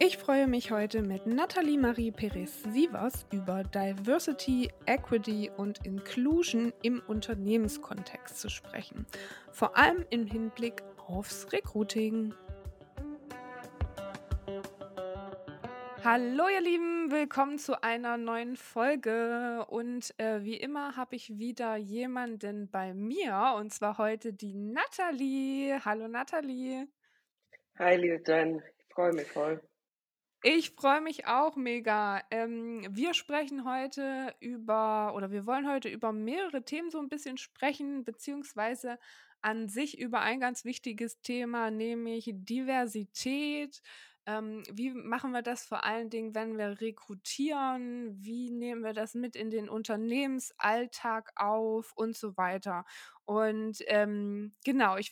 Ich freue mich heute mit Nathalie Marie-Perez-Sivas über Diversity, Equity und Inclusion im Unternehmenskontext zu sprechen, vor allem im Hinblick aufs Recruiting. Hallo ihr Lieben, willkommen zu einer neuen Folge und wie immer habe ich wieder jemanden bei mir und zwar heute die Nathalie. Hallo Nathalie. Hi liebe Jen, ich freue mich voll. Ich freue mich auch mega. Wir wollen heute über mehrere Themen so ein bisschen sprechen, beziehungsweise an sich über ein ganz wichtiges Thema, nämlich Diversität. Wie machen wir das vor allen Dingen, wenn wir rekrutieren? Wie nehmen wir das mit in den Unternehmensalltag auf und so weiter? Und ich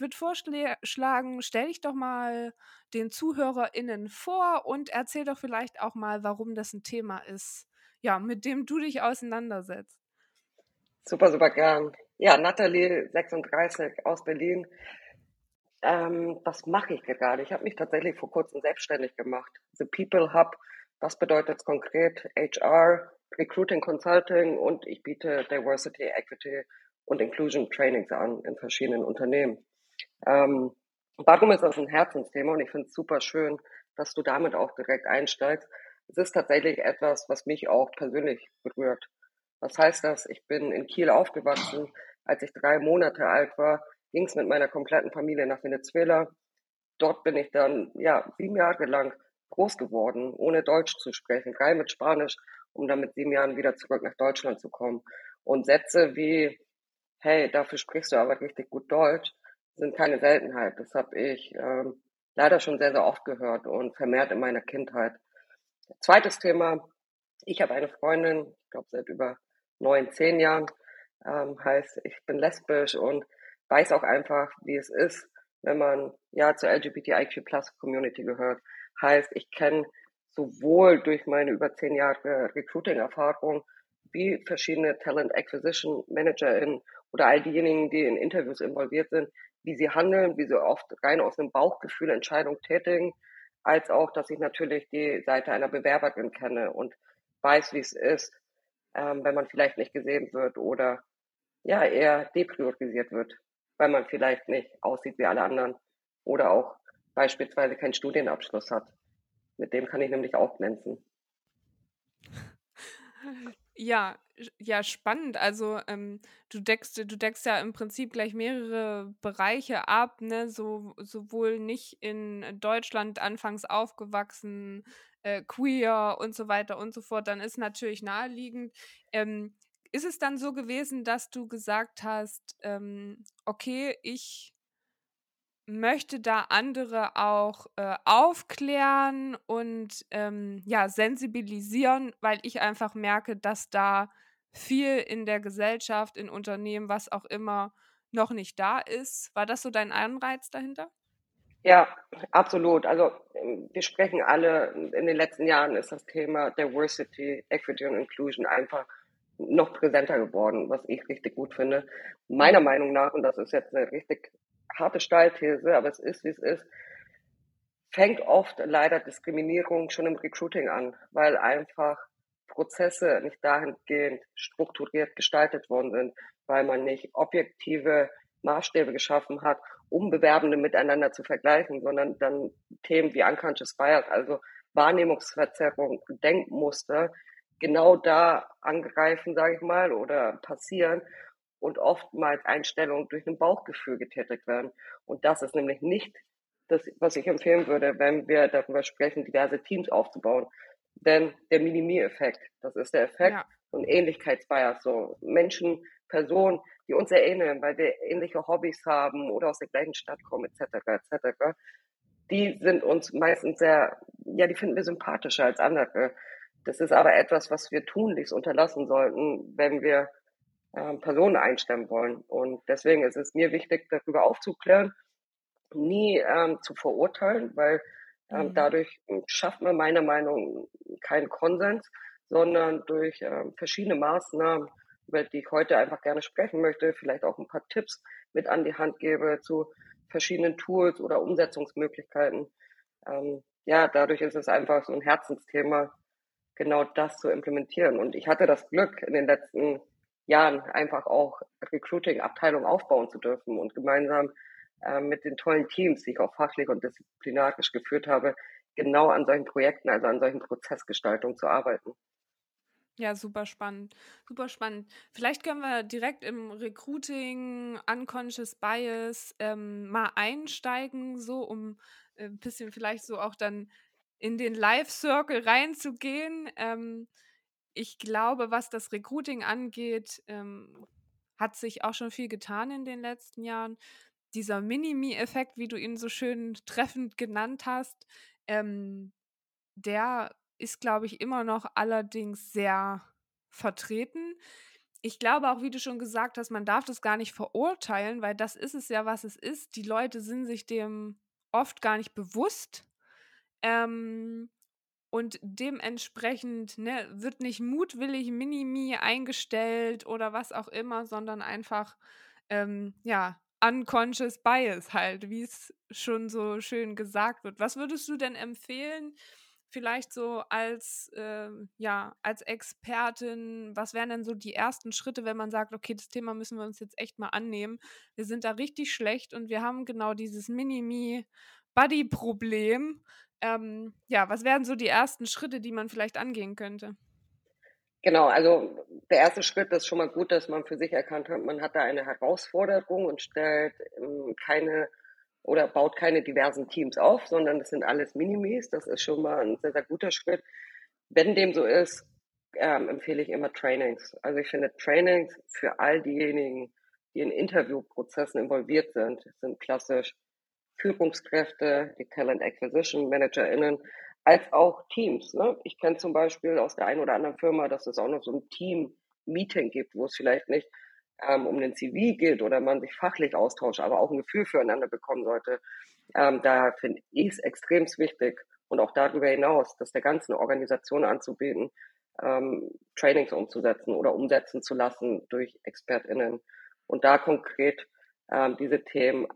würde vorschlagen, stell dich doch mal den ZuhörerInnen vor und erzähl doch vielleicht auch mal, warum das ein Thema ist, ja, mit dem du dich auseinandersetzt. Super, super gern. Ja, Nathalie, 36, aus Berlin. Was mache ich gerade? Ich habe mich tatsächlich vor kurzem selbstständig gemacht. The People Hub, was bedeutet es konkret? HR, Recruiting, Consulting und ich biete Diversity, Equity und Inclusion Trainings an in verschiedenen Unternehmen. Warum ist das ein Herzensthema? Und ich finde es super schön, dass du damit auch direkt einsteigst. Es ist tatsächlich etwas, was mich auch persönlich berührt. Was heißt das? Ich bin in Kiel aufgewachsen. Als ich 3 Monate alt war, ging es mit meiner kompletten Familie nach Venezuela. Dort bin ich dann 7 Jahre lang groß geworden, ohne Deutsch zu sprechen, rein mit Spanisch, um dann mit 7 Jahren wieder zurück nach Deutschland zu kommen. Und Sätze wie, hey, dafür sprichst du aber richtig gut Deutsch, sind keine Seltenheit. Das habe ich leider schon sehr, sehr oft gehört und vermehrt in meiner Kindheit. Zweites Thema, ich habe eine Freundin, ich glaube seit über 9, 10 Jahren, heißt, ich bin lesbisch und weiß auch einfach, wie es ist, wenn man zur LGBTIQ+-Community gehört. Heißt, ich kenne sowohl durch meine über 10 Jahre Recruiting-Erfahrung wie verschiedene Talent Acquisition ManagerInnen oder all diejenigen, die in Interviews involviert sind, wie sie handeln, wie sie oft rein aus dem Bauchgefühl Entscheidungen tätigen, als auch, dass ich natürlich die Seite einer Bewerberin kenne und weiß, wie es ist, wenn man vielleicht nicht gesehen wird oder eher depriorisiert wird, weil man vielleicht nicht aussieht wie alle anderen oder auch beispielsweise keinen Studienabschluss hat. Mit dem kann ich nämlich auch glänzen. Ja, spannend. Also du deckst ja im Prinzip gleich mehrere Bereiche ab, ne? So, sowohl nicht in Deutschland anfangs aufgewachsen, queer und so weiter und so fort. Dann ist natürlich naheliegend. Ist es dann so gewesen, dass du gesagt hast, okay, ich möchte da andere auch aufklären und sensibilisieren, weil ich einfach merke, dass da viel in der Gesellschaft, in Unternehmen, was auch immer, noch nicht da ist. War das so dein Anreiz dahinter? Ja, absolut. Also wir sprechen alle, in den letzten Jahren ist das Thema Diversity, Equity und Inclusion einfach noch präsenter geworden, was ich richtig gut finde. Meiner Meinung nach, und das ist jetzt eine richtig harte Steilthese, aber es ist, wie es ist, fängt oft leider Diskriminierung schon im Recruiting an, weil einfach Prozesse nicht dahingehend strukturiert gestaltet worden sind, weil man nicht objektive Maßstäbe geschaffen hat, um Bewerbende miteinander zu vergleichen, sondern dann Themen wie Unconscious Bias, also Wahrnehmungsverzerrung, Denkmuster, genau da angreifen, sage ich mal, oder passieren und oftmals Einstellungen durch ein Bauchgefühl getätigt werden. Und das ist nämlich nicht das, was ich empfehlen würde, wenn wir darüber sprechen, diverse Teams aufzubauen. Denn der Minimi-Effekt, das ist der Effekt und Ähnlichkeitsbias. So Menschen, Personen, die uns erinnern, weil wir ähnliche Hobbys haben oder aus der gleichen Stadt kommen, etc., etc., die sind uns meistens die finden wir sympathischer als andere. Das ist aber etwas, was wir tunlichst unterlassen sollten, wenn wir Personen einstellen wollen. Und deswegen ist es mir wichtig, darüber aufzuklären, nie zu verurteilen, weil dadurch schafft man meiner Meinung nach keinen Konsens, sondern durch verschiedene Maßnahmen, über die ich heute einfach gerne sprechen möchte, vielleicht auch ein paar Tipps mit an die Hand gebe zu verschiedenen Tools oder Umsetzungsmöglichkeiten, ja, dadurch ist es einfach so ein Herzensthema, genau das zu implementieren. Und ich hatte das Glück, in den letzten Jahren einfach auch Recruiting-Abteilungen aufbauen zu dürfen und gemeinsam mit den tollen Teams, die ich auch fachlich und disziplinarisch geführt habe, genau an solchen Projekten, also an solchen Prozessgestaltungen zu arbeiten. Ja, super spannend, super spannend. Vielleicht können wir direkt im Recruiting, Unconscious Bias mal einsteigen, so um ein bisschen vielleicht so auch dann in den Live-Circle reinzugehen. Ich glaube, was das Recruiting angeht, hat sich auch schon viel getan in den letzten Jahren. Dieser Minimi-Effekt, wie du ihn so schön treffend genannt hast, der ist, glaube ich, immer noch allerdings sehr vertreten. Ich glaube auch, wie du schon gesagt hast, man darf das gar nicht verurteilen, weil das ist es ja, was es ist. Die Leute sind sich dem oft gar nicht bewusst. Und dementsprechend wird nicht mutwillig Minimi eingestellt oder was auch immer, sondern einfach, Unconscious Bias halt, wie es schon so schön gesagt wird. Was würdest du denn empfehlen, vielleicht so als Expertin, was wären denn so die ersten Schritte, wenn man sagt, okay, das Thema müssen wir uns jetzt echt mal annehmen. Wir sind da richtig schlecht und wir haben genau dieses Minimi-Buddy-Problem. Was wären so die ersten Schritte, die man vielleicht angehen könnte? Genau, also der erste Schritt ist schon mal gut, dass man für sich erkannt hat, man hat da eine Herausforderung und stellt keine oder baut keine diversen Teams auf, sondern das sind alles Minimis. Das ist schon mal ein sehr, sehr guter Schritt. Wenn dem so ist, empfehle ich immer Trainings. Also ich finde Trainings für all diejenigen, die in Interviewprozessen involviert sind, sind klassisch Führungskräfte, die Talent Acquisition ManagerInnen, als auch Teams. Ne? Ich kenne zum Beispiel aus der einen oder anderen Firma, dass es auch noch so ein Team-Meeting gibt, wo es vielleicht nicht um den CV geht oder man sich fachlich austauscht, aber auch ein Gefühl füreinander bekommen sollte. Da finde ich es extrem wichtig und auch darüber hinaus, das der ganzen Organisation anzubieten, Trainings umzusetzen oder umsetzen zu lassen durch ExpertInnen und da konkret diese Themen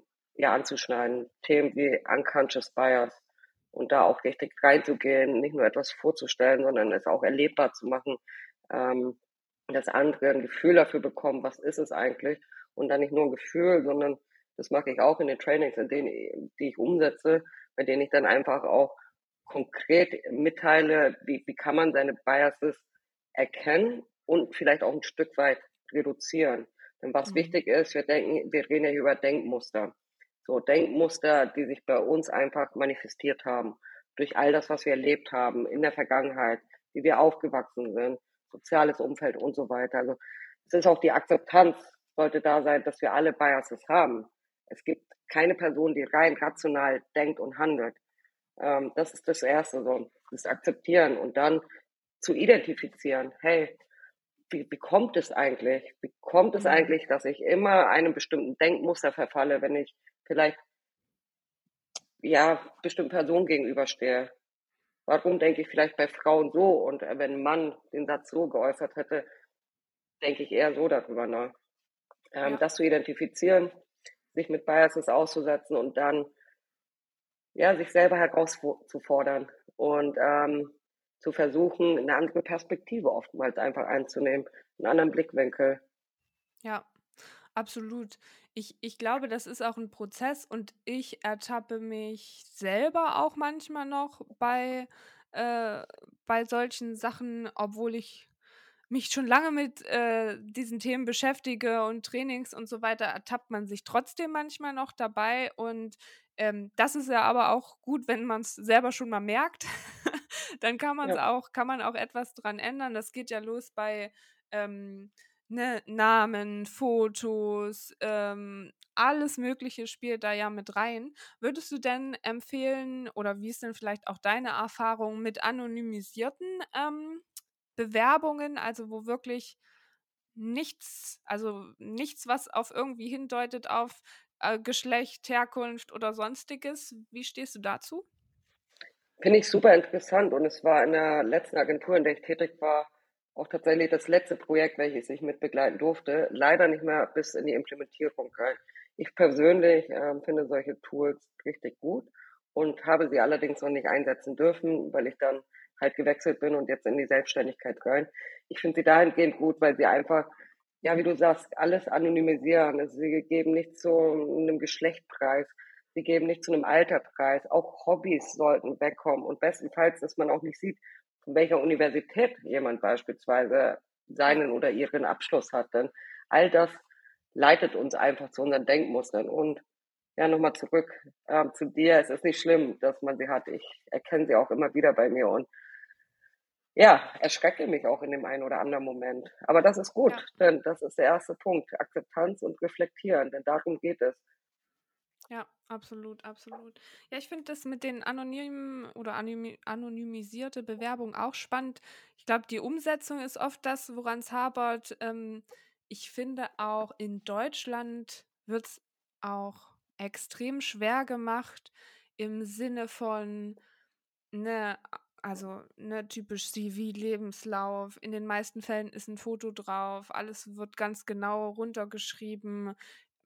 anzuschneiden. Themen wie Unconscious Bias und da auch richtig reinzugehen, nicht nur etwas vorzustellen, sondern es auch erlebbar zu machen, dass andere ein Gefühl dafür bekommen, was ist es eigentlich, und dann nicht nur ein Gefühl, sondern das mache ich auch in den Trainings, die ich umsetze, bei denen ich dann einfach auch konkret mitteile, wie kann man seine Biases erkennen und vielleicht auch ein Stück weit reduzieren. Denn was wichtig ist, wir reden ja hier über Denkmuster. So Denkmuster, die sich bei uns einfach manifestiert haben, durch all das, was wir erlebt haben in der Vergangenheit, wie wir aufgewachsen sind, soziales Umfeld und so weiter. Also es ist auch die Akzeptanz, sollte da sein, dass wir alle Biases haben. Es gibt keine Person, die rein rational denkt und handelt. Das ist das Erste, so das Akzeptieren und dann zu identifizieren. Hey, wie kommt es eigentlich? Wie kommt es eigentlich, dass ich immer einem bestimmten Denkmuster verfalle, wenn ich vielleicht bestimmten Personen gegenüberstehe? Warum denke ich vielleicht bei Frauen so? Und wenn ein Mann den Satz so geäußert hätte, denke ich eher so darüber nach. Das zu identifizieren, sich mit Biases auszusetzen und dann sich selber herauszufordern und zu versuchen, eine andere Perspektive oftmals einfach einzunehmen, einen anderen Blickwinkel. Ja, absolut. Ich glaube, das ist auch ein Prozess und ich ertappe mich selber auch manchmal noch bei solchen Sachen, obwohl ich mich schon lange mit diesen Themen beschäftige und Trainings und so weiter, ertappt man sich trotzdem manchmal noch dabei und das ist ja aber auch gut, wenn man es selber schon mal merkt, dann kann man auch etwas dran ändern. Das geht ja los bei Namen, Fotos, alles Mögliche spielt da ja mit rein. Würdest du denn empfehlen oder wie ist denn vielleicht auch deine Erfahrung mit anonymisierten Bewerbungen, also wo wirklich nichts, was auf irgendwie hindeutet auf Geschlecht, Herkunft oder Sonstiges? Wie stehst du dazu? Finde ich super interessant und es war in der letzten Agentur, in der ich tätig war, auch tatsächlich das letzte Projekt, welches ich mitbegleiten durfte, leider nicht mehr bis in die Implementierung rein. Ich persönlich finde solche Tools richtig gut und habe sie allerdings noch nicht einsetzen dürfen, weil ich dann halt gewechselt bin und jetzt in die Selbstständigkeit rein. Ich finde sie dahingehend gut, weil sie einfach, ja, wie du sagst, alles anonymisieren. Also sie geben nichts zu einem Geschlecht preis, sie geben nichts zu einem Alter preis. Auch Hobbys sollten wegkommen und bestenfalls, dass man auch nicht sieht, von welcher Universität jemand beispielsweise seinen oder ihren Abschluss hat. Denn all das leitet uns einfach zu unseren Denkmustern. Und ja, nochmal zurück zu dir. Es ist nicht schlimm, dass man sie hat. Ich erkenne sie auch immer wieder bei mir und ja, erschrecke mich auch in dem einen oder anderen Moment. Aber das ist gut, denn das ist der erste Punkt. Akzeptanz und Reflektieren, denn darum geht es. Ja, absolut, absolut. Ja, ich finde das mit den anonymen oder anonymisierte Bewerbungen auch spannend. Ich glaube, die Umsetzung ist oft das, woran es hapert. Ich finde auch, in Deutschland wird es auch extrem schwer gemacht im Sinne von typisch CV, Lebenslauf. In den meisten Fällen ist ein Foto drauf. Alles wird ganz genau runtergeschrieben.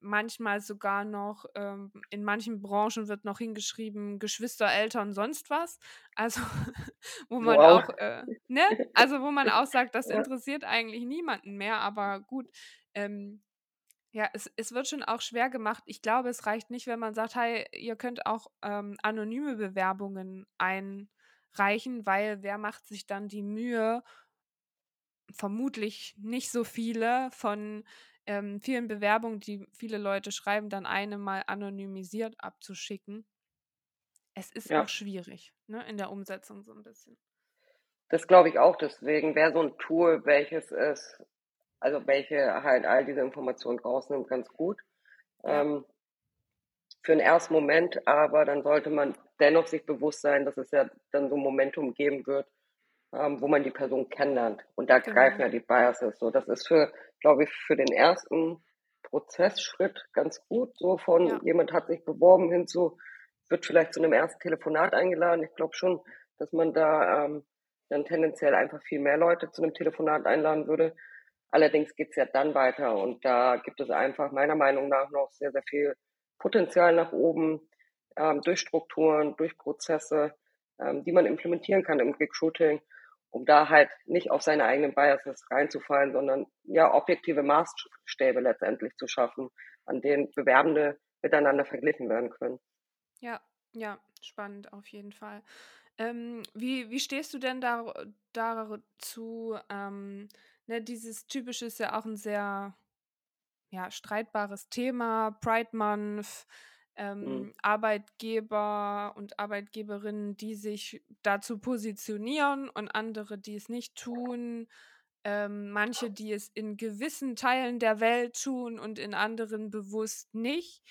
Manchmal sogar noch, in manchen Branchen wird noch hingeschrieben, Geschwister, Eltern, sonst was. Also, wo man auch, also, wo man auch sagt, das interessiert eigentlich niemanden mehr, aber gut, es wird schon auch schwer gemacht. Ich glaube, es reicht nicht, wenn man sagt, hey, ihr könnt auch anonyme Bewerbungen einreichen, weil wer macht sich dann die Mühe, vermutlich nicht so viele von vielen Bewerbungen, die viele Leute schreiben, dann eine mal anonymisiert abzuschicken. Es ist auch schwierig, ne, in der Umsetzung so ein bisschen. Das glaube ich auch. Deswegen wäre so ein Tool, welche halt all diese Informationen rausnimmt, ganz gut. Für den ersten Moment, aber dann sollte man dennoch sich bewusst sein, dass es ja dann so ein Momentum geben wird, wo man die Person kennenlernt. Und da greifen ja die Biases. So, das ist für den ersten Prozessschritt ganz gut. So von jemand hat sich beworben hinzu, wird vielleicht zu einem ersten Telefonat eingeladen. Ich glaube schon, dass man da dann tendenziell einfach viel mehr Leute zu einem Telefonat einladen würde. Allerdings geht es ja dann weiter. Und da gibt es einfach meiner Meinung nach noch sehr, sehr viel Potenzial nach oben, durch Strukturen, durch Prozesse, die man implementieren kann im Recruiting, um da halt nicht auf seine eigenen Biases reinzufallen, sondern ja objektive Maßstäbe letztendlich zu schaffen, an denen Bewerbende miteinander verglichen werden können. Ja, spannend auf jeden Fall. Wie stehst du denn dazu? Dieses typische ist ja auch ein sehr streitbares Thema, Pride Month, Arbeitgeber und Arbeitgeberinnen, die sich dazu positionieren und andere, die es nicht tun, manche, die es in gewissen Teilen der Welt tun und in anderen bewusst nicht.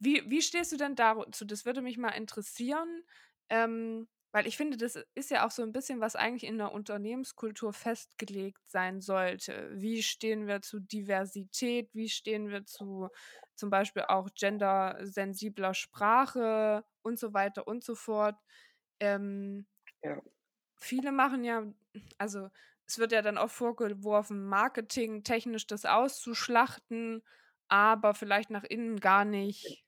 Wie stehst du denn dazu? Das würde mich mal interessieren, weil ich finde, das ist ja auch so ein bisschen, was eigentlich in der Unternehmenskultur festgelegt sein sollte. Wie stehen wir zu Diversität? Wie stehen wir zu zum Beispiel auch gendersensibler Sprache und so weiter und so fort? Viele machen es wird ja dann auch vorgeworfen, marketingtechnisch das auszuschlachten, aber vielleicht nach innen gar nicht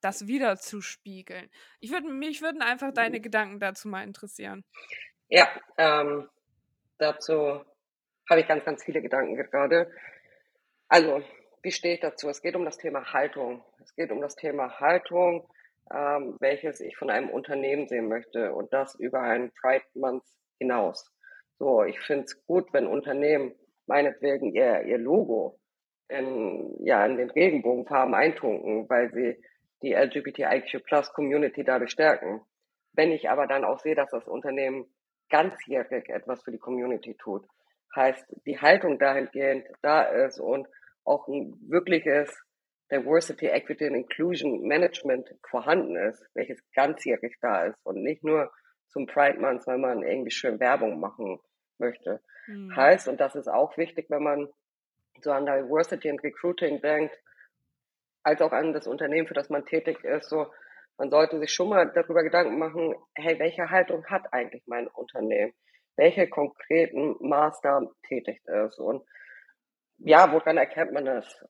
das wiederzuspiegeln. Mich würden einfach deine Gedanken dazu mal interessieren. Ja, dazu habe ich ganz, ganz viele Gedanken gerade. Also, wie stehe ich dazu? Es geht um das Thema Haltung. Welches ich von einem Unternehmen sehen möchte und das über einen Pride Month hinaus. So, ich finde es gut, wenn Unternehmen meinetwegen ihr Logo in den Regenbogenfarben eintunken, weil sie die LGBTIQ+-Community dadurch stärken. Wenn ich aber dann auch sehe, dass das Unternehmen ganzjährig etwas für die Community tut, heißt die Haltung dahingehend da ist und auch ein wirkliches Diversity, Equity and Inclusion Management vorhanden ist, welches ganzjährig da ist und nicht nur zum Pride Month, weil man irgendwie schön Werbung machen möchte. Heißt, und das ist auch wichtig, wenn man so an Diversity und Recruiting denkt, als auch an das Unternehmen, für das man tätig ist, so, man sollte sich schon mal darüber Gedanken machen, hey, welche Haltung hat eigentlich mein Unternehmen? Welche konkreten Maßnahmen tätigt es? Und ja, woran erkennt man das?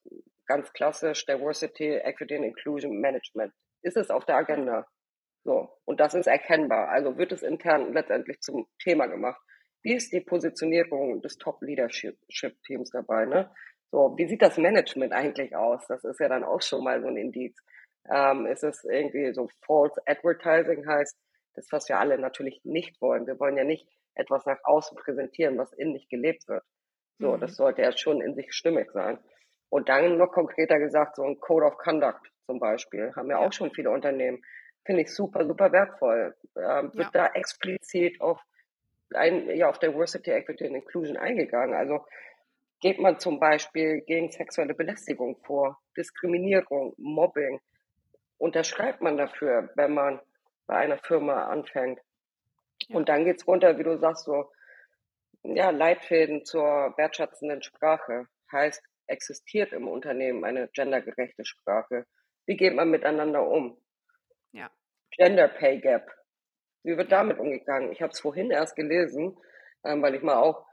ganz klassisch Diversity, Equity and Inclusion Management. Ist es auf der Agenda? So. Und das ist erkennbar. Also wird es intern letztendlich zum Thema gemacht. Wie ist die Positionierung des Top-Leadership-Teams dabei? Ne? So, wie sieht das Management eigentlich aus? Das ist ja dann auch schon mal so ein Indiz. Ist es irgendwie so False Advertising heißt, das, was wir alle natürlich nicht wollen. Wir wollen ja nicht etwas nach außen präsentieren, was innen nicht gelebt wird. So, das sollte ja schon in sich stimmig sein. Und dann noch konkreter gesagt, so ein Code of Conduct zum Beispiel, haben ja auch schon viele Unternehmen. Finde ich super, super wertvoll. Wird da explizit auf Diversity, Equity and Inclusion eingegangen. Also geht man zum Beispiel gegen sexuelle Belästigung vor, Diskriminierung, Mobbing. Unterschreibt man dafür, wenn man bei einer Firma anfängt. Ja. Und dann geht's runter, wie du sagst, so Leitfäden zur wertschätzenden Sprache. Heißt, existiert im Unternehmen eine gendergerechte Sprache? Wie geht man miteinander um? Ja. Gender Pay Gap. Wie wird damit umgegangen? Ich habe es vorhin erst gelesen, weil ich mal auch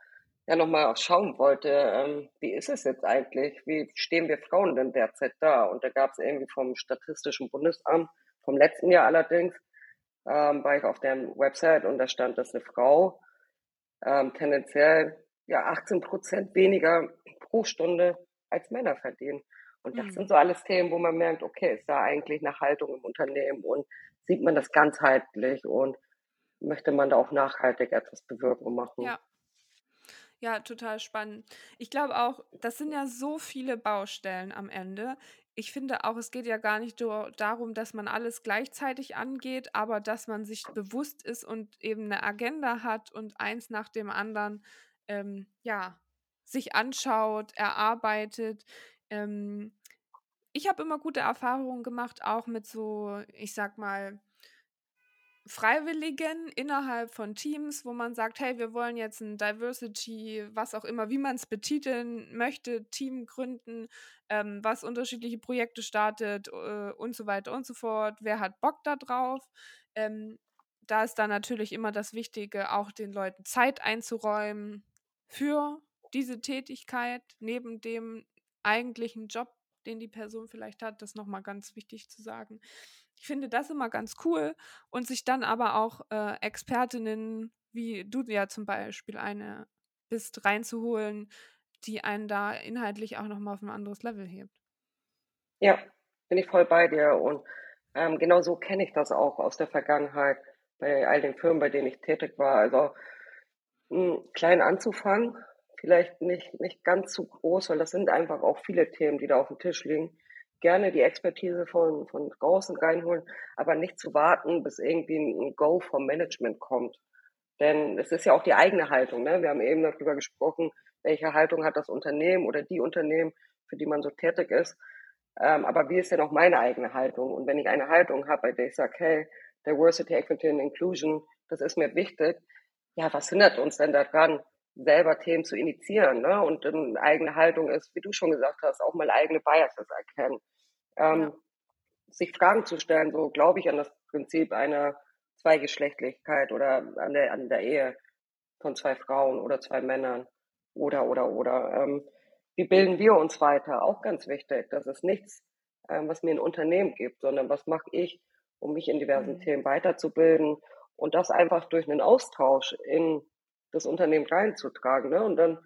nochmal schauen wollte, wie ist es jetzt eigentlich? Wie stehen wir Frauen denn derzeit da? Und da gab es irgendwie vom Statistischen Bundesamt, vom letzten Jahr allerdings, war ich auf deren Website und da stand, dass eine Frau tendenziell 18% weniger pro Stunde als Männer verdienen. Und das sind so alles Themen, wo man merkt, okay, ist da eigentlich eine Haltung im Unternehmen und sieht man das ganzheitlich und möchte man da auch nachhaltig etwas bewirken und machen. Ja, total spannend. Ich glaube auch, das sind ja so viele Baustellen am Ende. Ich finde auch, es geht ja gar nicht darum, dass man alles gleichzeitig angeht, aber dass man sich bewusst ist und eben eine Agenda hat und eins nach dem anderen sich anschaut, erarbeitet. Ich habe immer gute Erfahrungen gemacht, auch mit so, ich sag mal, Freiwilligen innerhalb von Teams, wo man sagt, hey, wir wollen jetzt ein Diversity, was auch immer, wie man es betiteln möchte, Team gründen, was unterschiedliche Projekte startet und so weiter und so fort. Wer hat Bock da drauf? Da ist dann natürlich immer das Wichtige, auch den Leuten Zeit einzuräumen für diese Tätigkeit, neben dem eigentlichen Job, den die Person vielleicht hat, das nochmal ganz wichtig zu sagen. Ich finde das immer ganz cool und sich dann aber auch Expertinnen, wie du ja zum Beispiel eine bist, reinzuholen, die einen da inhaltlich auch nochmal auf ein anderes Level hebt. Ja, bin ich voll bei dir und genau so kenne ich das auch aus der Vergangenheit bei all den Firmen, bei denen ich tätig war. Also klein anzufangen, vielleicht nicht ganz so groß, weil das sind einfach auch viele Themen, die da auf dem Tisch liegen. Gerne die Expertise von draußen reinholen, aber nicht zu warten, bis irgendwie ein Go vom Management kommt. Denn es ist ja auch die eigene Haltung. Ne? Wir haben eben darüber gesprochen, welche Haltung hat das Unternehmen oder die Unternehmen, für die man so tätig ist. Aber wie ist denn auch meine eigene Haltung? Und wenn ich eine Haltung habe, bei der ich sage, hey, Diversity, Equity and Inclusion, das ist mir wichtig. Ja, was hindert uns denn daran, selber Themen zu initiieren, ne? Und eine eigene Haltung ist, wie du schon gesagt hast, auch mal eigene Biases erkennen. Sich Fragen zu stellen, so glaube ich an das Prinzip einer Zweigeschlechtlichkeit oder an der Ehe von zwei Frauen oder zwei Männern oder. Wie bilden wir uns weiter? Auch ganz wichtig. Das ist nichts, was mir ein Unternehmen gibt, sondern was mache ich, um mich in diversen Themen weiterzubilden und das einfach durch einen Austausch in das Unternehmen reinzutragen. Ne? Und dann,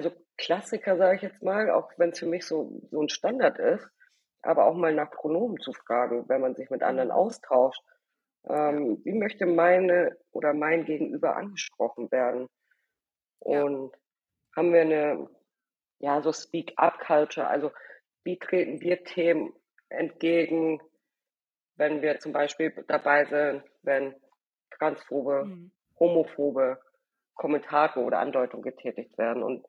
so Klassiker, sage ich jetzt mal, auch wenn es für mich so ein Standard ist, aber auch mal nach Pronomen zu fragen, wenn man sich mit anderen austauscht. Wie möchte meine oder mein Gegenüber angesprochen werden? Und haben wir eine, so Speak-up-Culture, also wie treten wir Themen entgegen, wenn wir zum Beispiel dabei sind, wenn transphobe, homophobe Kommentare oder Andeutungen getätigt werden. Und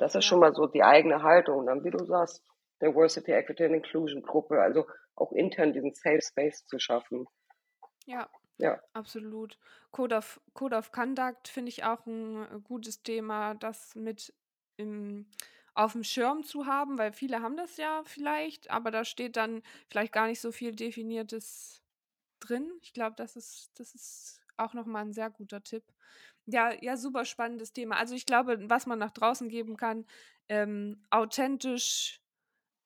das ist schon mal so die eigene Haltung. Und dann, wie du sagst, Diversity, Equity and Inclusion Gruppe, also auch intern diesen Safe Space zu schaffen. Ja, absolut. Code of Conduct finde ich auch ein gutes Thema, das mit auf dem Schirm zu haben, weil viele haben das ja vielleicht, aber da steht dann vielleicht gar nicht so viel Definiertes drin. Ich glaube, das ist auch nochmal ein sehr guter Tipp. Ja, super spannendes Thema. Also ich glaube, was man nach draußen geben kann, authentisch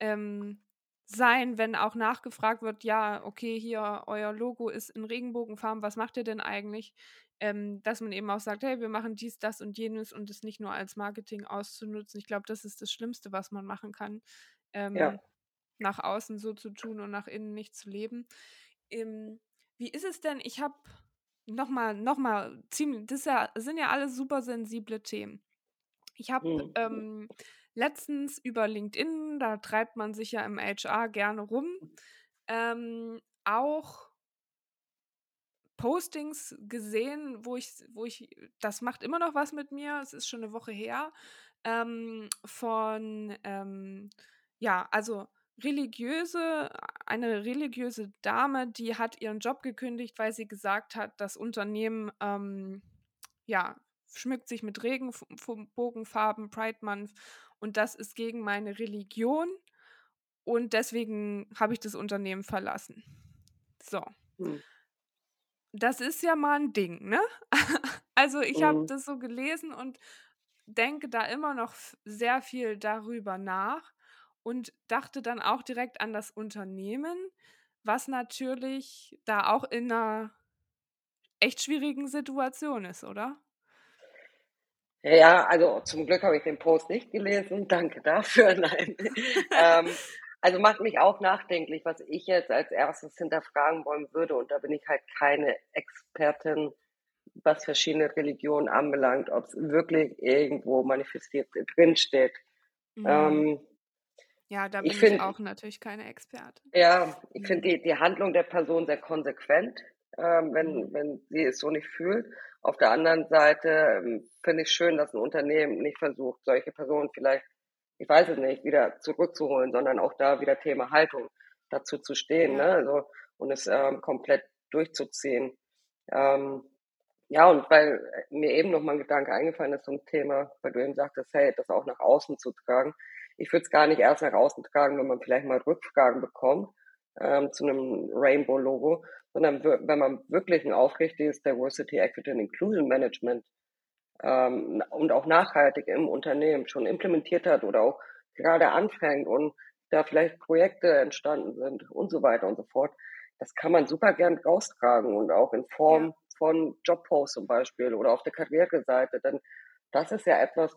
sein, wenn auch nachgefragt wird, ja, okay, hier, euer Logo ist in Regenbogenfarben, was macht ihr denn eigentlich? Dass man eben auch sagt, hey, wir machen dies, das und jenes und es nicht nur als Marketing auszunutzen. Ich glaube, das ist das Schlimmste, was man machen kann, nach außen so zu tun und nach innen nicht zu leben. Wie ist es denn, ich habe nochmal ziemlich, sind ja alles super sensible Themen. Ich habe letztens über LinkedIn, da treibt man sich ja im HR gerne rum, auch Postings gesehen, wo ich, das macht immer noch was mit mir, es ist schon eine Woche her, also eine religiöse Dame, die hat ihren Job gekündigt, weil sie gesagt hat, das Unternehmen, schmückt sich mit Regenbogenfarben, Pride Month, und das ist gegen meine Religion und deswegen habe ich das Unternehmen verlassen. So. Das ist ja mal ein Ding, ne? Also ich habe das so gelesen und denke da immer noch sehr viel darüber nach und dachte dann auch direkt an das Unternehmen, was natürlich da auch in einer echt schwierigen Situation ist, oder? Ja, also zum Glück habe ich den Post nicht gelesen. Danke dafür. Nein. Also macht mich auch nachdenklich, was ich jetzt als erstes hinterfragen wollen würde. Und da bin ich halt keine Expertin, was verschiedene Religionen anbelangt, ob es wirklich irgendwo manifestiert drinsteht. Mhm. Da bin ich auch natürlich keine Expertin. Ja, ich finde die Handlung der Person sehr konsequent, wenn sie es so nicht fühlt. Auf der anderen Seite finde ich schön, dass ein Unternehmen nicht versucht, solche Personen vielleicht, ich weiß es nicht, wieder zurückzuholen, sondern auch da wieder Thema Haltung dazu zu stehen, ne? Also, und es komplett durchzuziehen. Und weil mir eben nochmal ein Gedanke eingefallen ist zum Thema, weil du eben sagtest, hey, das auch nach außen zu tragen. Ich würde es gar nicht erst nach außen tragen, wenn man vielleicht mal Rückfragen bekommt zu einem Rainbow-Logo, sondern wenn man wirklich ein aufrichtiges Diversity, Equity and Inclusion Management und auch nachhaltig im Unternehmen schon implementiert hat oder auch gerade anfängt und da vielleicht Projekte entstanden sind und so weiter und so fort, das kann man super gern raustragen und auch in Form von Jobposts zum Beispiel oder auf der Karriereseite, denn das ist ja etwas,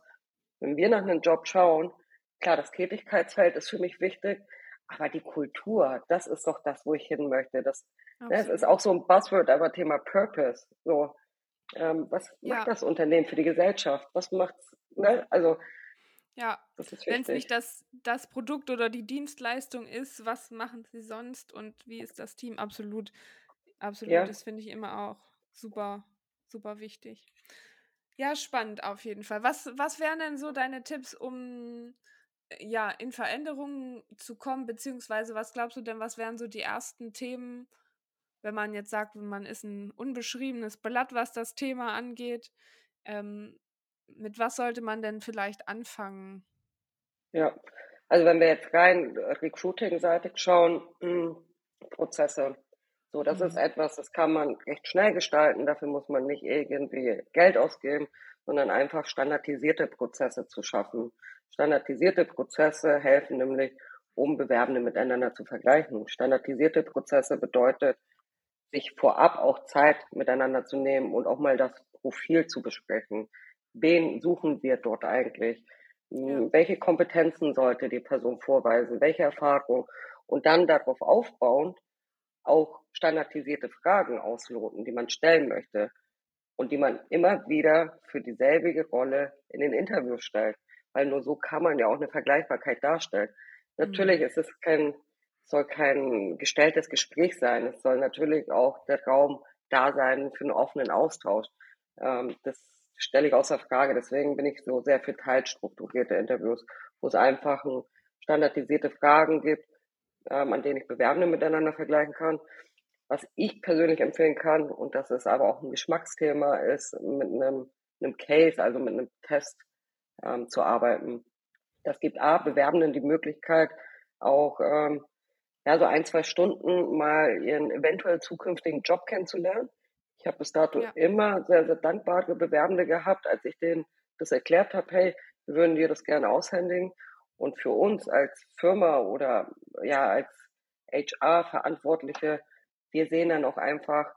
wenn wir nach einem Job schauen, klar, das Tätigkeitsfeld ist für mich wichtig, aber die Kultur, das ist doch das, wo ich hin möchte, das ist auch so ein Buzzword, aber Thema Purpose. So, was macht das Unternehmen für die Gesellschaft? Was macht's? Ne? Also wenn es nicht das Produkt oder die Dienstleistung ist, was machen sie sonst und wie ist das Team? Absolut. Ja. Das finde ich immer auch super, super wichtig. Ja, spannend auf jeden Fall. Was wären denn so deine Tipps, um in Veränderungen zu kommen, beziehungsweise was glaubst du denn, was wären so die ersten Themen, wenn man jetzt sagt, man ist ein unbeschriebenes Blatt, was das Thema angeht, mit was sollte man denn vielleicht anfangen? Ja, also wenn wir jetzt rein recruiting-seitig schauen, Prozesse, so, das ist etwas, das kann man recht schnell gestalten, dafür muss man nicht irgendwie Geld ausgeben, sondern einfach standardisierte Prozesse zu schaffen. Standardisierte Prozesse helfen nämlich, um Bewerbende miteinander zu vergleichen. Standardisierte Prozesse bedeutet, sich vorab auch Zeit miteinander zu nehmen und auch mal das Profil zu besprechen. Wen suchen wir dort eigentlich? Ja. Welche Kompetenzen sollte die Person vorweisen? Welche Erfahrung? Und dann darauf aufbauend auch standardisierte Fragen ausloten, die man stellen möchte und die man immer wieder für dieselbige Rolle in den Interviews stellt. Weil nur so kann man ja auch eine Vergleichbarkeit darstellen. Natürlich ist es soll kein gestelltes Gespräch sein. Es soll natürlich auch der Raum da sein für einen offenen Austausch. Das stelle ich außer Frage. Deswegen bin ich so sehr für teilstrukturierte Interviews, wo es einfach standardisierte Fragen gibt, an denen ich Bewerbende miteinander vergleichen kann. Was ich persönlich empfehlen kann, und das ist aber auch ein Geschmacksthema, ist mit einem Case, also mit einem Test zu arbeiten. Das gibt Bewerbenden die Möglichkeit, auch so 1-2 Stunden mal ihren eventuell zukünftigen Job kennenzulernen. Ich habe bis dato immer sehr, sehr dankbare Bewerbende gehabt, als ich denen das erklärt habe, hey, wir würden dir das gerne aushändigen. Und für uns als Firma oder ja als HR-Verantwortliche, wir sehen dann auch einfach,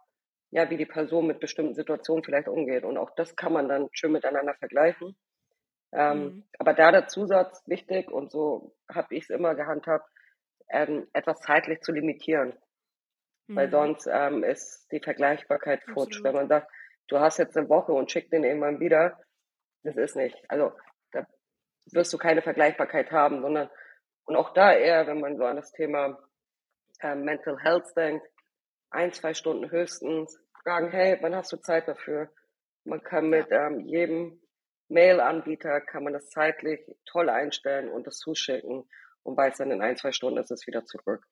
ja, wie die Person mit bestimmten Situationen vielleicht umgeht. Und auch das kann man dann schön miteinander vergleichen. Aber da der Zusatz wichtig, und so habe ich es immer gehandhabt, etwas zeitlich zu limitieren. Weil sonst ist die Vergleichbarkeit futsch. Absolut. Wenn man sagt, du hast jetzt eine Woche und schick den irgendwann wieder, das ist nicht. Also da wirst du keine Vergleichbarkeit haben, sondern, und auch da eher, wenn man so an das Thema Mental Health denkt, 1-2 Stunden höchstens, fragen, hey, wann hast du Zeit dafür? Man kann mit jedem Mail-Anbieter, kann man das zeitlich toll einstellen und das zuschicken und weiß dann, in 1-2 Stunden ist es wieder zurück.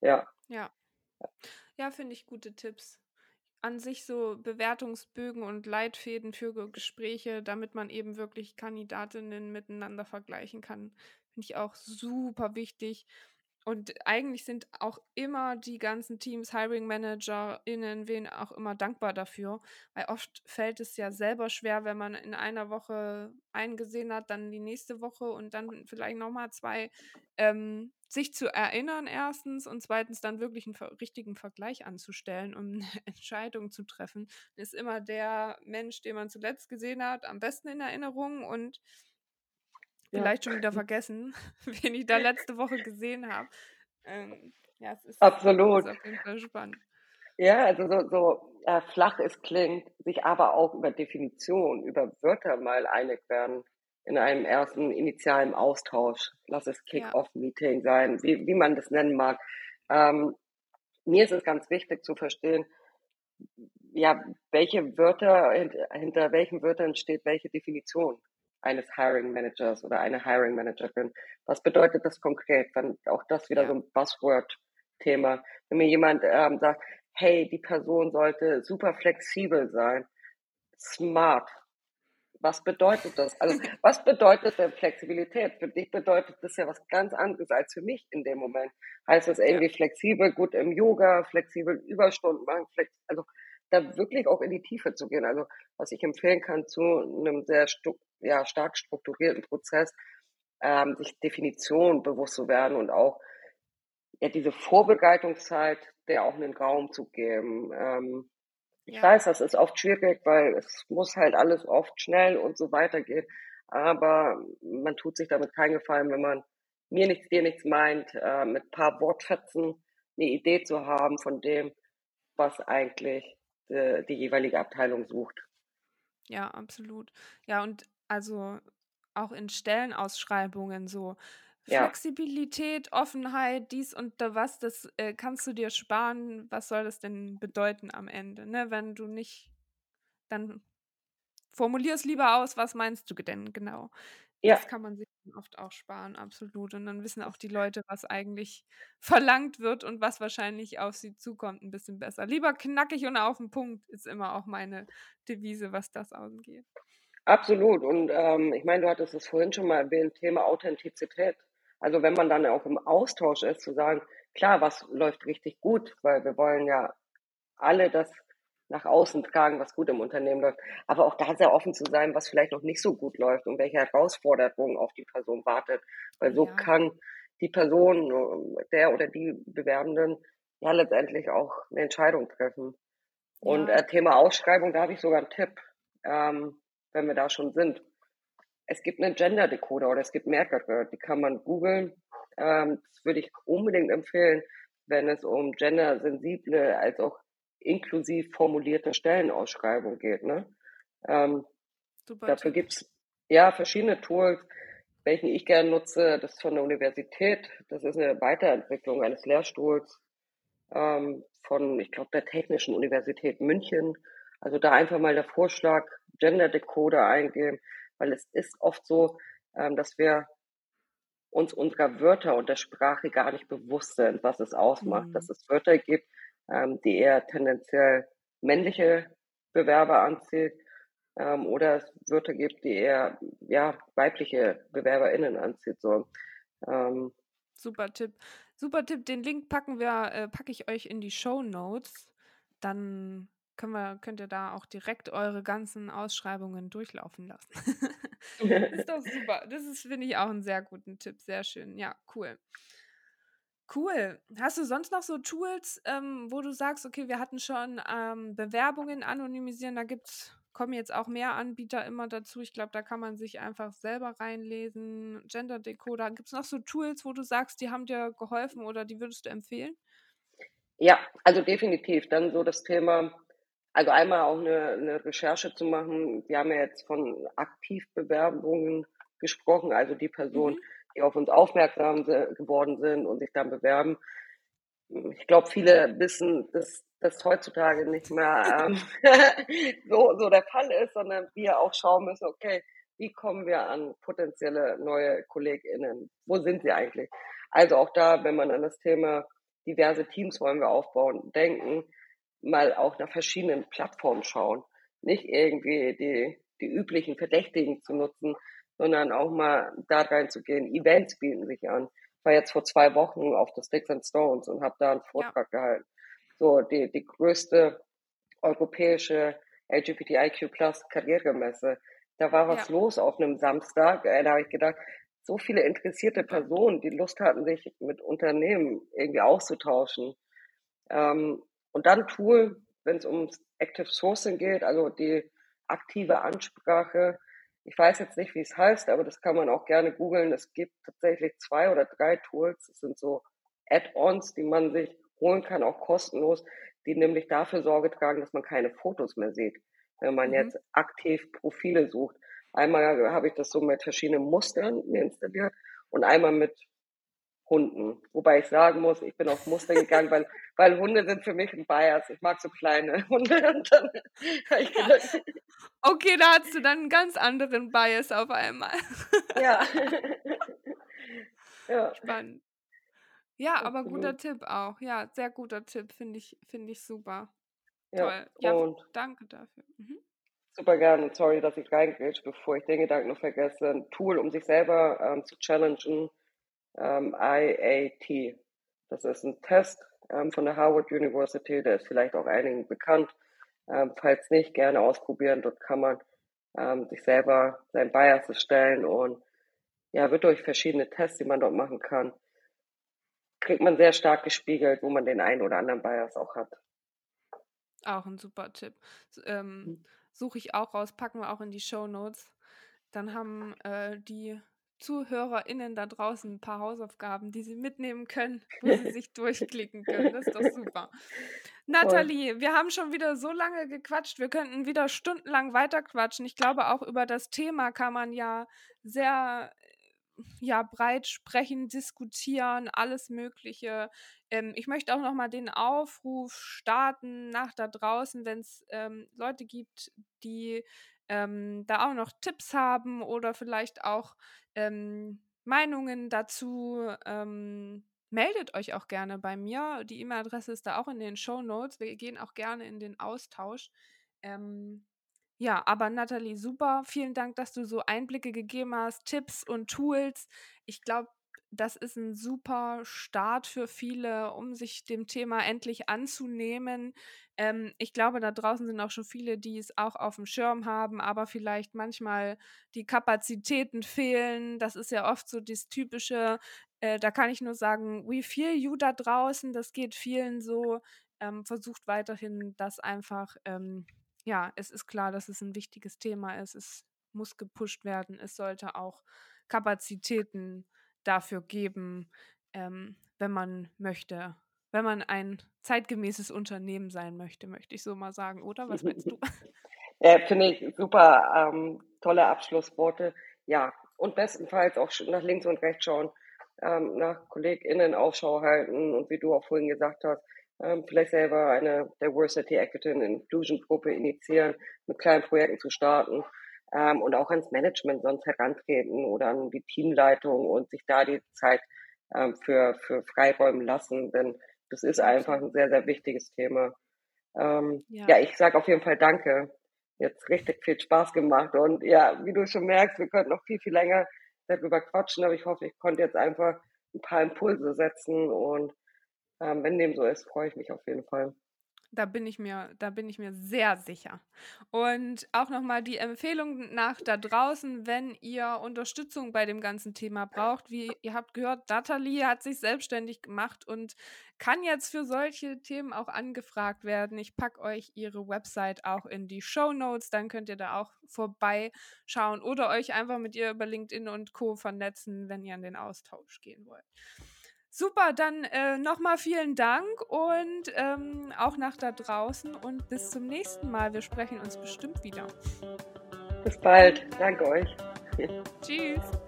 Ja, finde ich gute Tipps. An sich so Bewertungsbögen und Leitfäden für Gespräche, damit man eben wirklich Kandidatinnen miteinander vergleichen kann, finde ich auch super wichtig. Und eigentlich sind auch immer die ganzen Teams, Hiring ManagerInnen, wen auch immer, dankbar dafür. Weil oft fällt es ja selber schwer, wenn man in einer Woche einen gesehen hat, dann die nächste Woche und dann vielleicht nochmal 2, sich zu erinnern erstens und zweitens dann wirklich einen richtigen Vergleich anzustellen, um eine Entscheidung zu treffen. Ist immer der Mensch, den man zuletzt gesehen hat, am besten in Erinnerung und vielleicht schon wieder vergessen, wen ich da letzte Woche gesehen habe. Ja, es ist absolut auf jeden Fall spannend. Ja, also so flach es klingt, sich aber auch über Definitionen, über Wörter mal einig werden in einem ersten initialen Austausch. Lass es Kick-Off-Meeting sein, wie man das nennen mag. Mir ist es ganz wichtig zu verstehen, ja, welche Wörter, hinter welchen Wörtern steht welche Definition eines Hiring Managers oder einer Hiring Managerin. Was bedeutet das konkret? Dann auch das wieder so ein Buzzword-Thema. Wenn mir jemand sagt, hey, die Person sollte super flexibel sein, smart. Was bedeutet das? Also was bedeutet denn Flexibilität? Für dich bedeutet das ja was ganz anderes als für mich in dem Moment. Heißt das irgendwie flexibel, gut im Yoga, flexibel Überstunden machen, also da wirklich auch in die Tiefe zu gehen. Also was ich empfehlen kann zu einem sehr stark strukturierten Prozess, sich Definitionen bewusst zu werden und auch diese Vorbereitungszeit, der auch einen Raum zu geben. Ich weiß, das ist oft schwierig, weil es muss halt alles oft schnell und so weitergehen, aber man tut sich damit keinen Gefallen, wenn man mir nichts, dir nichts meint, mit ein paar Wortfetzen eine Idee zu haben von dem, was eigentlich die jeweilige Abteilung sucht. Ja, absolut. Ja, und also auch in Stellenausschreibungen so. Flexibilität, Offenheit, dies und da was, das kannst du dir sparen. Was soll das denn bedeuten am Ende? Ne? Wenn du nicht, dann formulier es lieber aus, was meinst du denn genau? Ja. Das kann man sich oft auch sparen, absolut. Und dann wissen auch die Leute, was eigentlich verlangt wird und was wahrscheinlich auf sie zukommt, ein bisschen besser. Lieber knackig und auf den Punkt ist immer auch meine Devise, was das angeht. Absolut. Und ich meine, du hattest es vorhin schon mal erwähnt, Thema Authentizität. Also wenn man dann auch im Austausch ist, zu sagen, klar, was läuft richtig gut, weil wir wollen ja alle das nach außen tragen, was gut im Unternehmen läuft. Aber auch da sehr offen zu sein, was vielleicht noch nicht so gut läuft und welche Herausforderungen auf die Person wartet. Weil so kann die Person, der oder die Bewerbenden, ja letztendlich auch eine Entscheidung treffen. Und Thema Ausschreibung, da habe ich sogar einen Tipp, wenn wir da schon sind. Es gibt einen Gender Decoder oder es gibt mehrere, die kann man googeln. Das würde ich unbedingt empfehlen, wenn es um gendersensible als auch inklusiv formulierte Stellenausschreibung geht. Ne? Dafür gibt es verschiedene Tools, welchen ich gerne nutze. Das ist von der Universität. Das ist eine Weiterentwicklung eines Lehrstuhls von, ich glaube, der Technischen Universität München. Also da einfach mal der Vorschlag Gender Decoder eingeben, weil es ist oft so, dass wir uns unserer Wörter und der Sprache gar nicht bewusst sind, was es ausmacht, dass es Wörter gibt, die eher tendenziell männliche Bewerber anzieht oder es Wörter gibt, die eher weibliche BewerberInnen anzieht. So. Super Tipp. Den Link packe ich euch in die Shownotes. Dann könnt ihr da auch direkt eure ganzen Ausschreibungen durchlaufen lassen. Das ist doch super. Das ist, finde ich, auch einen sehr guten Tipp. Sehr schön. Ja, cool. Cool. Hast du sonst noch so Tools, wo du sagst, okay, wir hatten schon Bewerbungen anonymisieren, da kommen jetzt auch mehr Anbieter immer dazu. Ich glaube, da kann man sich einfach selber reinlesen. Gender Decoder. Gibt es noch so Tools, wo du sagst, die haben dir geholfen oder die würdest du empfehlen? Ja, also definitiv. Dann so das Thema, also einmal auch eine Recherche zu machen. Wir haben ja jetzt von Aktivbewerbungen gesprochen, also die Personen, die auf uns aufmerksam geworden sind und sich dann bewerben. Ich glaube, viele wissen, dass das heutzutage nicht mehr so der Fall ist, sondern wir auch schauen müssen, okay, wie kommen wir an potenzielle neue KollegInnen? Wo sind sie eigentlich? Also auch da, wenn man an das Thema diverse Teams wollen wir aufbauen, denken, mal auch nach verschiedenen Plattformen schauen. Nicht irgendwie die üblichen Verdächtigen zu nutzen, sondern auch mal da reinzugehen. Events bieten sich an. Ich war jetzt vor 2 Wochen auf der Sticks and Stones und habe da einen Vortrag gehalten. So die größte europäische LGBTIQ+-Karrieremesse. Da war was los auf einem Samstag. Da habe ich gedacht, so viele interessierte Personen, die Lust hatten, sich mit Unternehmen irgendwie auszutauschen. Und dann Tool, wenn es ums Active Sourcing geht, also die aktive Ansprache. Ich weiß jetzt nicht, wie es heißt, aber das kann man auch gerne googeln. Es gibt tatsächlich 2 oder 3 Tools. Das sind so Add-ons, die man sich holen kann, auch kostenlos, die nämlich dafür Sorge tragen, dass man keine Fotos mehr sieht, wenn man jetzt aktiv Profile sucht. Einmal habe ich das so mit verschiedenen Mustern mir installiert und einmal mit Hunden. Wobei ich sagen muss, ich bin auf Muster gegangen, weil Hunde sind für mich ein Bias. Ich mag so kleine Hunde. Und dann habe ich gedacht, okay, da hast du dann einen ganz anderen Bias auf einmal. Ja. Spannend. Ja, aber guter Tipp auch. Ja, sehr guter Tipp, finde ich super. Toll. Ja, und danke dafür. Super gerne. Sorry, dass ich reingrätsche, bevor ich den Gedanken noch vergesse. Ein Tool, um sich selber zu challengen. IAT. Das ist ein Test von der Harvard University, der ist vielleicht auch einigen bekannt. Falls nicht, gerne ausprobieren. Dort kann man sich selber seinen Bias stellen und wird durch verschiedene Tests, die man dort machen kann, kriegt man sehr stark gespiegelt, wo man den einen oder anderen Bias auch hat. Auch ein super Tipp. Suche ich auch raus, packen wir auch in die Shownotes. Dann haben die ZuhörerInnen da draußen ein paar Hausaufgaben, die sie mitnehmen können, wo sie sich durchklicken können. Das ist doch super. Nathalie, wir haben schon wieder so lange gequatscht. Wir könnten wieder stundenlang weiterquatschen. Ich glaube, auch über das Thema kann man ja sehr breit sprechen, diskutieren, alles Mögliche. Ich möchte auch nochmal den Aufruf starten nach da draußen, wenn es Leute gibt, die da auch noch Tipps haben oder vielleicht auch Meinungen dazu, meldet euch auch gerne bei mir. Die E-Mail-Adresse ist da auch in den Shownotes. Wir gehen auch gerne in den Austausch. Ja, aber Nathalie, super. Vielen Dank, dass du so Einblicke gegeben hast, Tipps und Tools. Ich glaube, das ist ein super Start für viele, um sich dem Thema endlich anzunehmen. Ich glaube, da draußen sind auch schon viele, die es auch auf dem Schirm haben, aber vielleicht manchmal die Kapazitäten fehlen. Das ist ja oft so das Typische. Da kann ich nur sagen, we feel you da draußen. Das geht vielen so. Versucht weiterhin das einfach. Es ist klar, dass es ein wichtiges Thema ist. Es muss gepusht werden. Es sollte auch Kapazitäten dafür geben, wenn man möchte, wenn man ein zeitgemäßes Unternehmen sein möchte, möchte ich so mal sagen, oder? Was meinst du? Ja, finde ich super, tolle Abschlussworte, ja, und bestenfalls auch nach links und rechts schauen, nach KollegInnen Ausschau halten und wie du auch vorhin gesagt hast, vielleicht selber eine Diversity, Equity and Inclusion Gruppe initiieren, mit kleinen Projekten zu starten. Und auch ans Management sonst herantreten oder an die Teamleitung und sich da die Zeit für freiräumen lassen, denn das ist einfach ein sehr, sehr wichtiges Thema. Ich sage auf jeden Fall danke. Jetzt richtig viel Spaß gemacht und ja, wie du schon merkst, wir könnten noch viel länger darüber quatschen, aber ich hoffe, ich konnte jetzt einfach ein paar Impulse setzen und wenn dem so ist, freue ich mich auf jeden Fall. Da bin ich mir sehr sicher. Und auch nochmal die Empfehlung nach da draußen, wenn ihr Unterstützung bei dem ganzen Thema braucht. Wie ihr habt gehört, Nathalie hat sich selbstständig gemacht und kann jetzt für solche Themen auch angefragt werden. Ich packe euch ihre Website auch in die Shownotes, dann könnt ihr da auch vorbeischauen oder euch einfach mit ihr über LinkedIn und Co. vernetzen, wenn ihr in den Austausch gehen wollt. Super, dann nochmal vielen Dank und auch nach da draußen und bis zum nächsten Mal. Wir sprechen uns bestimmt wieder. Bis bald. Danke euch. Tschüss.